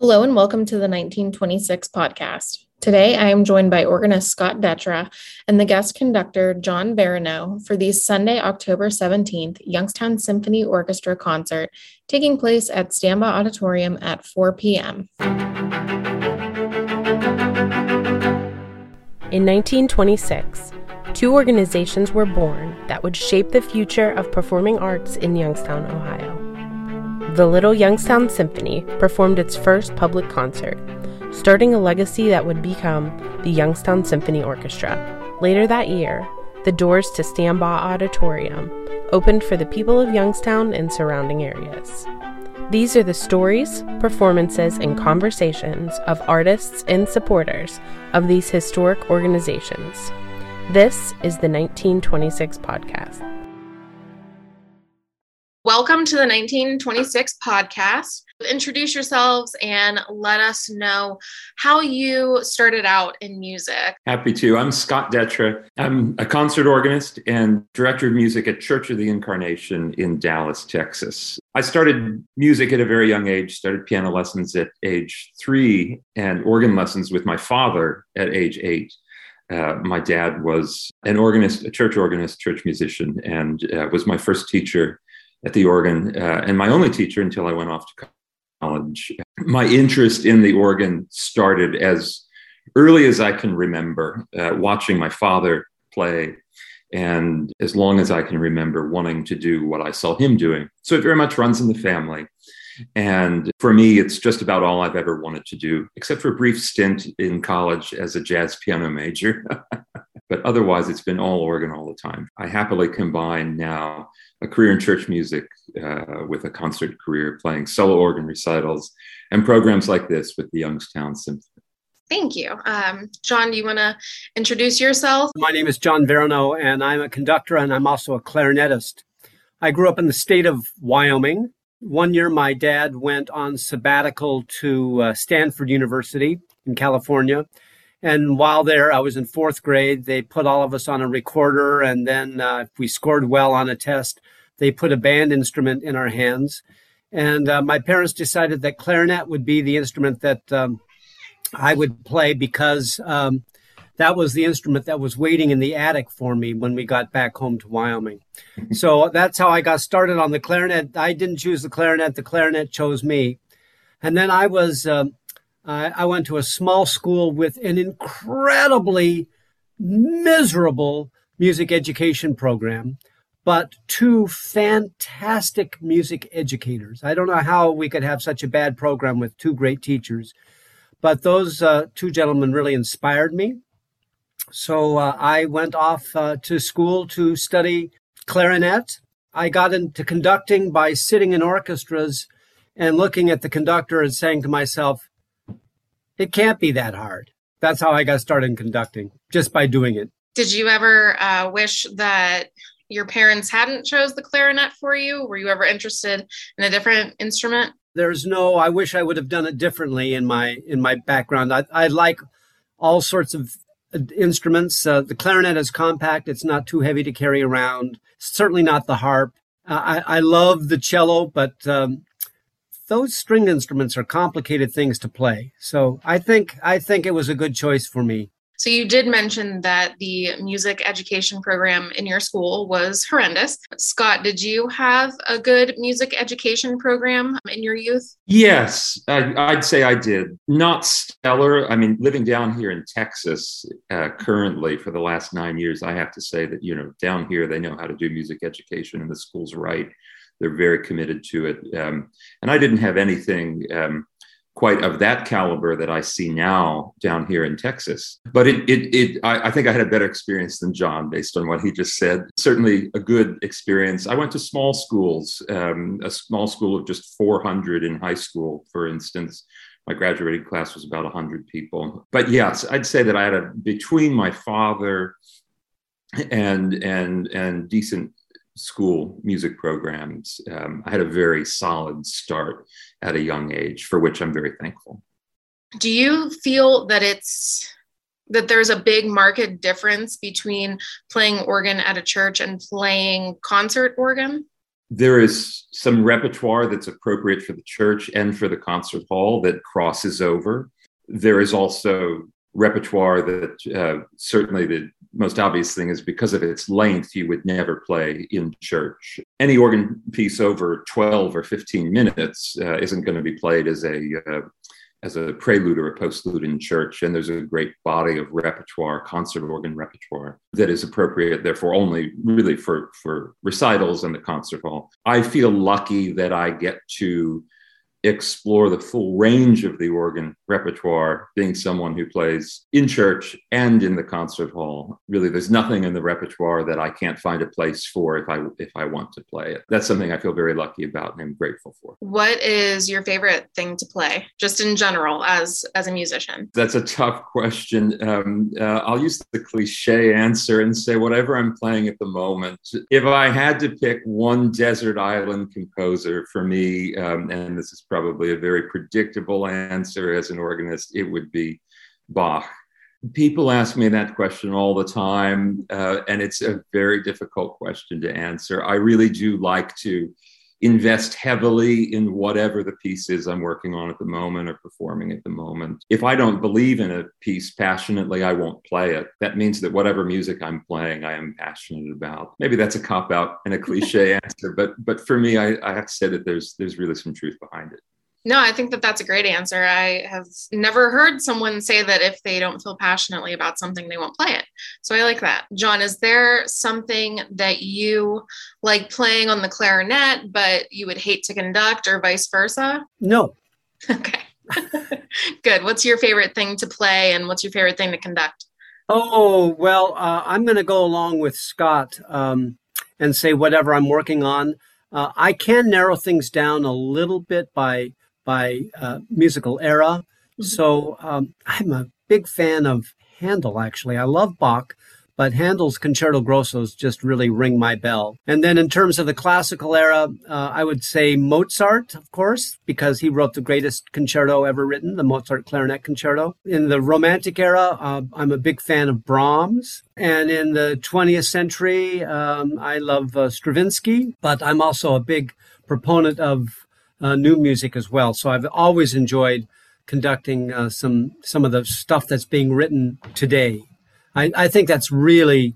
Hello and welcome to the 1926 podcast. Today I am joined by organist Scott Dettra and the guest conductor John Varineau for the Sunday, October 17th Youngstown Symphony Orchestra concert taking place at Stambaugh Auditorium at 4 p.m. In 1926, two organizations were born that would shape the future of performing arts in Youngstown, Ohio. The Little Youngstown Symphony performed its first public concert, starting a legacy that would become the Youngstown Symphony Orchestra. Later that year, the doors to Stambaugh Auditorium opened for the people of Youngstown and surrounding areas. These are the stories, performances, and conversations of artists and supporters of these historic organizations. This is the 1926 podcast. Welcome to the 1926 podcast. Introduce yourselves and let us know how you started out in music. Happy to. I'm Scott Dettra. I'm a concert organist and director of music at Church of the Incarnation in Dallas, Texas. I started music at a very young age, started piano lessons at age 3 and organ lessons with my father at age 8. My dad was an organist, a church organist, church musician, and was my first teacher at the organ, and my only teacher until I went off to college. My interest in the organ started as early as I can remember, watching my father play, and as long as I can remember wanting to do what I saw him doing. So it very much runs in the family. And for me, it's just about all I've ever wanted to do, except for a brief stint in college as a jazz piano major. But otherwise, it's been all organ all the time. I happily combine now a career in church music with a concert career, playing solo organ recitals and programs like this with the Youngstown Symphony. Thank you. John, do you want to introduce yourself? My name is John Varineau, and I'm a conductor, and I'm also a clarinetist. I grew up in the state of Wyoming. One year, my dad went on sabbatical to Stanford University in California. And while there, I was in 4th grade. They put all of us on a recorder, and then if we scored well on a test, they put a band instrument in our hands. And my parents decided that clarinet would be the instrument that I would play because that was the instrument that was waiting in the attic for me when we got back home to Wyoming. So that's how I got started on the clarinet. I didn't choose the clarinet chose me. And then I was... I went to a small school with an incredibly miserable music education program, but two fantastic music educators. I don't know how we could have such a bad program with two great teachers, but those two gentlemen really inspired me. So I went off to school to study clarinet. I got into conducting by sitting in orchestras and looking at the conductor and saying to myself, it can't be that hard. That's how I got started in conducting, just by doing it. Did you ever wish that your parents hadn't chose the clarinet for you? Were you ever interested in a different instrument? There's no, I wish I would have done it differently in my background. I like all sorts of instruments. The clarinet is compact. It's not too heavy to carry around. Certainly not the harp. I love the cello, but... those string instruments are complicated things to play. So I think it was a good choice for me. So you did mention that the music education program in your school was horrendous. Scott, did you have a good music education program in your youth? Yes, I'd say I did. Not stellar. I mean, living down here in Texas currently for the last 9 years, I have to say that, you know, down here, they know how to do music education and the school's right. They're very committed to it. And I didn't have anything quite of that caliber that I see now down here in Texas. But I think I had a better experience than John based on what he just said. Certainly a good experience. I went to small schools, a small school of just 400 in high school, for instance. My graduating class was about 100 people. But yes, I'd say that I had between my father and decent school music programs. I had a very solid start at a young age, for which I'm very thankful. Do you feel that there's a big market difference between playing organ at a church and playing concert organ? there is some repertoire that's appropriate for the church and for the concert hall that crosses over. There is also repertoire that certainly the most obvious thing is because of its length, you would never play in church. Any organ piece over 12 or 15 minutes isn't going to be played as a prelude or a postlude in church. And there's a great body of repertoire, concert organ repertoire, that is appropriate, therefore, only really for recitals and the concert hall. I feel lucky that I get to explore the full range of the organ repertoire, being someone who plays in church and in the concert hall. Really, there's nothing in the repertoire that I can't find a place for if I want to play it. That's something I feel very lucky about and I'm grateful for. What is your favorite thing to play, just in general, as a musician? That's a tough question. I'll use the cliche answer and say whatever I'm playing at the moment. If I had to pick one desert island composer for me, and this is probably a very predictable answer as an organist, it would be Bach. People ask me that question all the time, and it's a very difficult question to answer. I really do like to invest heavily in whatever the piece is I'm working on at the moment or performing at the moment. If I don't believe in a piece passionately, I won't play it. That means that whatever music I'm playing, I am passionate about. Maybe that's a cop-out and a cliche answer, but for me, I have to say that there's really some truth behind it. No, I think that that's a great answer. I have never heard someone say that if they don't feel passionately about something, they won't play it. So I like that. John, is there something that you like playing on the clarinet, but you would hate to conduct or vice versa? No. Okay. Good. What's your favorite thing to play and what's your favorite thing to conduct? Oh, well, I'm going to go along with Scott and say whatever I'm working on. I can narrow things down a little bit by musical era. So I'm a big fan of Handel, actually. I love Bach, but Handel's concerto grossos just really ring my bell. And then in terms of the classical era, I would say Mozart, of course, because he wrote the greatest concerto ever written, the Mozart clarinet concerto. In the Romantic era, I'm a big fan of Brahms. And in the 20th century, I love Stravinsky, but I'm also a big proponent of new music as well. So I've always enjoyed conducting some of the stuff that's being written today. I think that's really,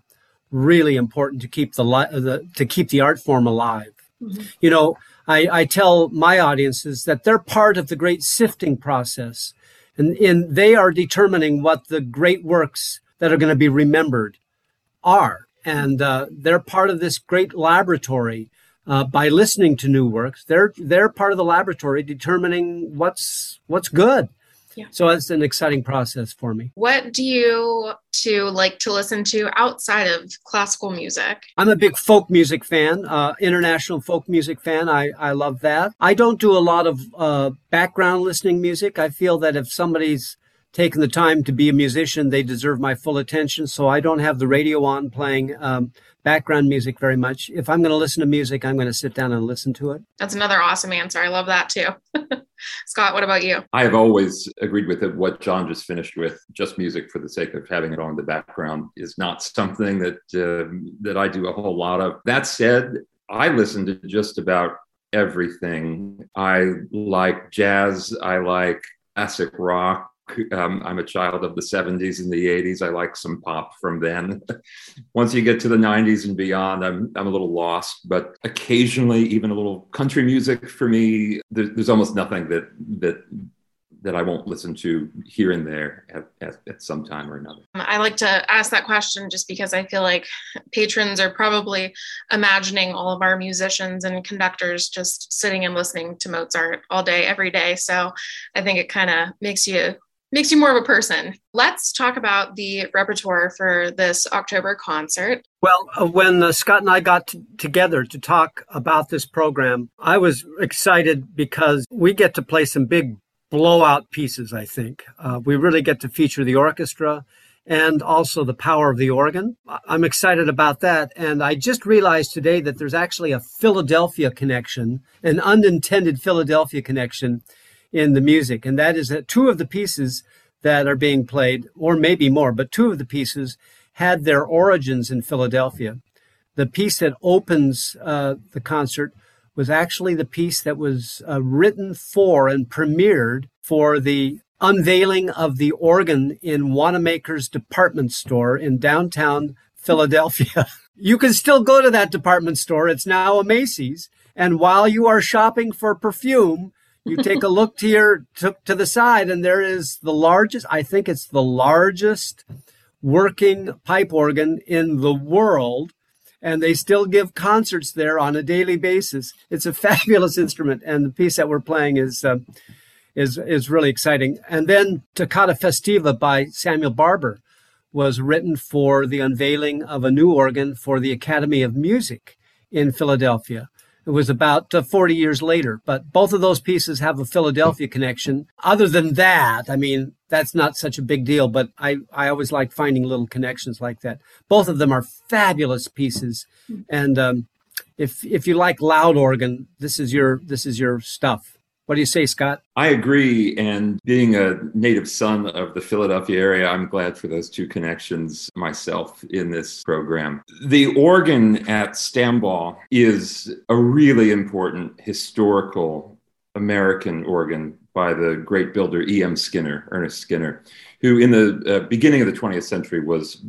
really important to keep the art form alive. Mm-hmm. You know, I tell my audiences that they're part of the great sifting process, and they are determining what the great works that are going to be remembered are, and they're part of this great laboratory. By listening to new works, they're part of the laboratory determining what's good. Yeah. So it's an exciting process for me. What do you like to listen to outside of classical music? I'm a big folk music fan, international folk music fan. I love that. I don't do a lot of background listening music. I feel that if somebody's taken the time to be a musician, they deserve my full attention. So I don't have the radio on playing background music very much. If I'm going to listen to music, I'm going to sit down and listen to it. That's another awesome answer. I love that too. Scott, what about you? I have always agreed with it, what John just finished with. Just music for the sake of having it on in the background is not something that I do a whole lot of. That said, I listen to just about everything. I like jazz. I like classic rock. I'm a child of the 70s and the 80s. I like some pop from then. Once you get to the 90s and beyond, I'm a little lost, but occasionally even a little country music for me. There's almost nothing that I won't listen to here and there at some time or another. I like to ask that question just because I feel like patrons are probably imagining all of our musicians and conductors just sitting and listening to Mozart all day, every day. So I think it kind of makes you more of a person. Let's talk about the repertoire for this October concert. Well, when Scott and I got together to talk about this program, I was excited because we get to play some big blowout pieces, I think. We really get to feature the orchestra and also the power of the organ. I'm excited about that. And I just realized today that there's actually a Philadelphia connection, an unintended Philadelphia connection in the music. And that is that two of the pieces that are being played, or maybe more, but two of the pieces had their origins in Philadelphia. The piece that opens the concert was actually the piece that was written for and premiered for the unveiling of the organ in Wanamaker's department store in downtown Philadelphia. You can still go to that department store. It's now a Macy's. And while you are shopping for perfume, you take a look to the side, and there is the largest, I think it's the largest working pipe organ in the world. And they still give concerts there on a daily basis. It's a fabulous instrument. And the piece that we're playing is really exciting. And then Toccata Festiva by Samuel Barber was written for the unveiling of a new organ for the Academy of Music in Philadelphia. It was about 40 years later, but both of those pieces have a Philadelphia connection. Other than that, I mean, that's not such a big deal, but I always like finding little connections like that. Both of them are fabulous pieces. And if you like loud organ, this is your stuff. What do you say, Scott? I agree. And being a native son of the Philadelphia area, I'm glad for those two connections myself in this program. The organ at Stambaugh is a really important historical American organ by the great builder E.M. Skinner, Ernest Skinner, who in the beginning of the 20th century was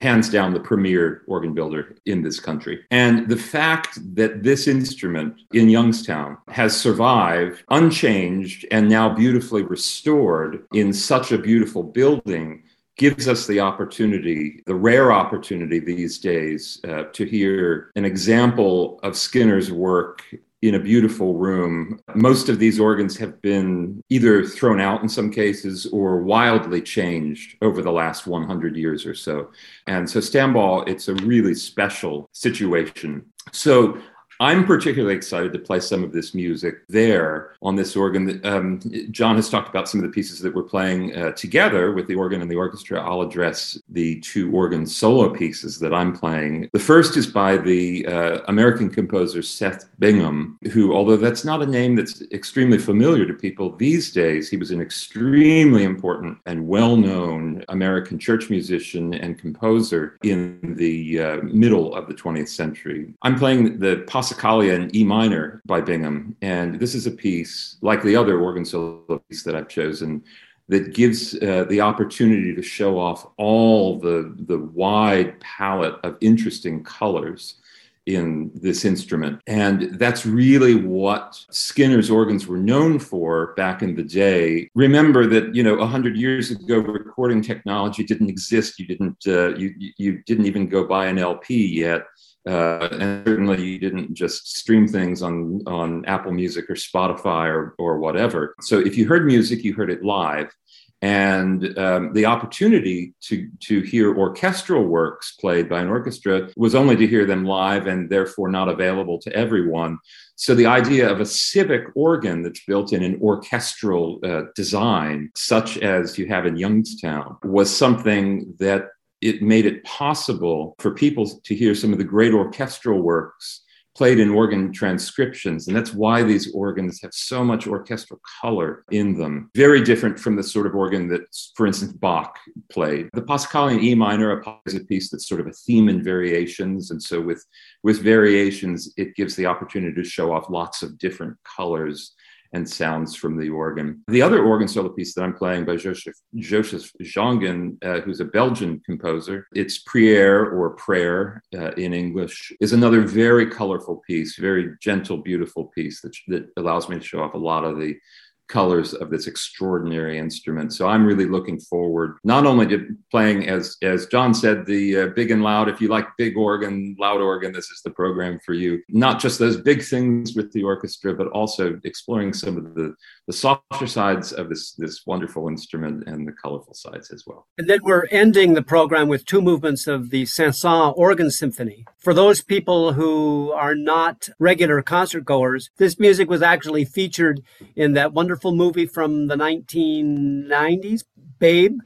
hands down the premier organ builder in this country. And the fact that this instrument in Youngstown has survived unchanged and now beautifully restored in such a beautiful building gives us the opportunity, the rare opportunity these days, to hear an example of Skinner's work in a beautiful room. Most of these organs have been either thrown out in some cases or wildly changed over the last 100 years or so. And so Stambaugh, it's a really special situation. So I'm particularly excited to play some of this music there on this organ. John has talked about some of the pieces that we're playing together with the organ and the orchestra. I'll address the two organ solo pieces that I'm playing. The first is by the American composer Seth Bingham, who, although that's not a name that's extremely familiar to people these days, he was an extremely important and well-known American church musician and composer in the middle of the 20th century. I'm playing the Passacaglia in E minor by Bingham. And this is a piece, like the other organ solo piece that I've chosen, that gives the opportunity to show off all the wide palette of interesting colors in this instrument. And that's really what Skinner's organs were known for back in the day. Remember that, 100 years ago, recording technology didn't exist. You didn't, you didn't even go buy an LP yet. And certainly you didn't just stream things on Apple Music or Spotify or whatever. So if you heard music, you heard it live. And the opportunity to hear orchestral works played by an orchestra was only to hear them live and therefore not available to everyone. So the idea of a civic organ that's built in an orchestral design, such as you have in Youngstown, was something that it made it possible for people to hear some of the great orchestral works played in organ transcriptions. And that's why these organs have so much orchestral color in them. Very different from the sort of organ that, for instance, Bach played. The Passacaglia in E minor is a piece that's sort of a theme and variations. And so with variations, it gives the opportunity to show off lots of different colors and sounds from the organ. The other organ solo piece that I'm playing by Joseph Jongen, who's a Belgian composer, it's Prière or Prayer in English, is another very colorful piece, very gentle, beautiful piece that allows me to show off a lot of the colors of this extraordinary instrument. So I'm really looking forward not only to playing, as John said, the big and loud. If you like big organ, loud organ, this is the program for you. Not just those big things with the orchestra, but also exploring some of the softer sides of this wonderful instrument and the colorful sides as well. And then we're ending the program with two movements of the Saint-Saëns Organ Symphony. For those people who are not regular concert goers, this music was actually featured in that wonderful movie from the 1990s, Babe,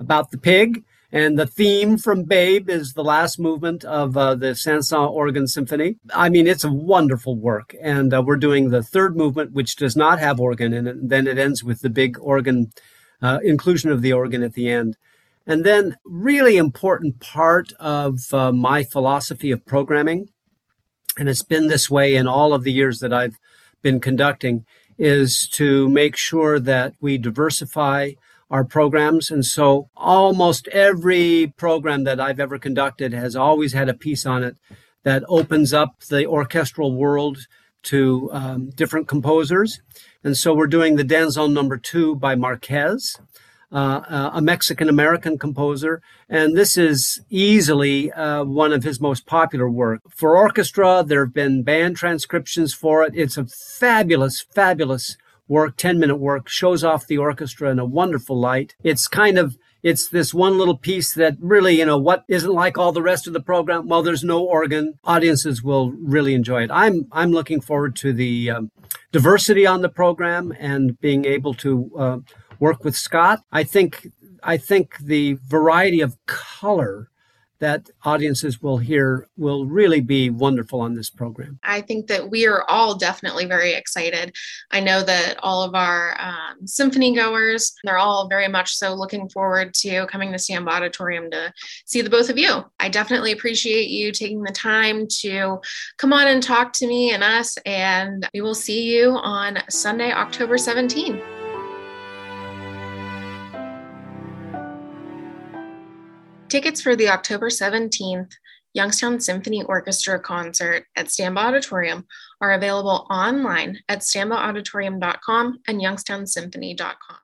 about the pig. And the theme from Babe is the last movement of the Saint-Saëns Organ Symphony. I mean, it's a wonderful work. And we're doing the third movement, which does not have organ in it. And then it ends with the big organ, inclusion of the organ at the end. And then really important part of my philosophy of programming and it's been this way in all of the years that I've been conducting, is to make sure that we diversify our programs. And so almost every program that I've ever conducted has always had a piece on it that opens up the orchestral world to different composers. And so we're doing the Danzón No. 2 by Marquez, a Mexican-American composer. And this is easily one of his most popular work. For orchestra, there have been band transcriptions for it. It's a fabulous, fabulous work, 10-minute work, shows off the orchestra in a wonderful light. It's this one little piece that really, you know, what isn't like all the rest of the program? Well, there's no organ. Audiences will really enjoy it. I'm looking forward to the diversity on the program and being able to work with Scott. I think the variety of color that audiences will hear will really be wonderful on this program. I think that we are all definitely very excited. I know that all of our symphony goers, they're all very much so looking forward to coming to Stambaugh Auditorium to see the both of you. I definitely appreciate you taking the time to come on and talk to me and us, and we will see you on Sunday, October 17th. Tickets for the October 17th Youngstown Symphony Orchestra concert at Stambaugh Auditorium are available online at stambaughauditorium.com and youngstownsymphony.com.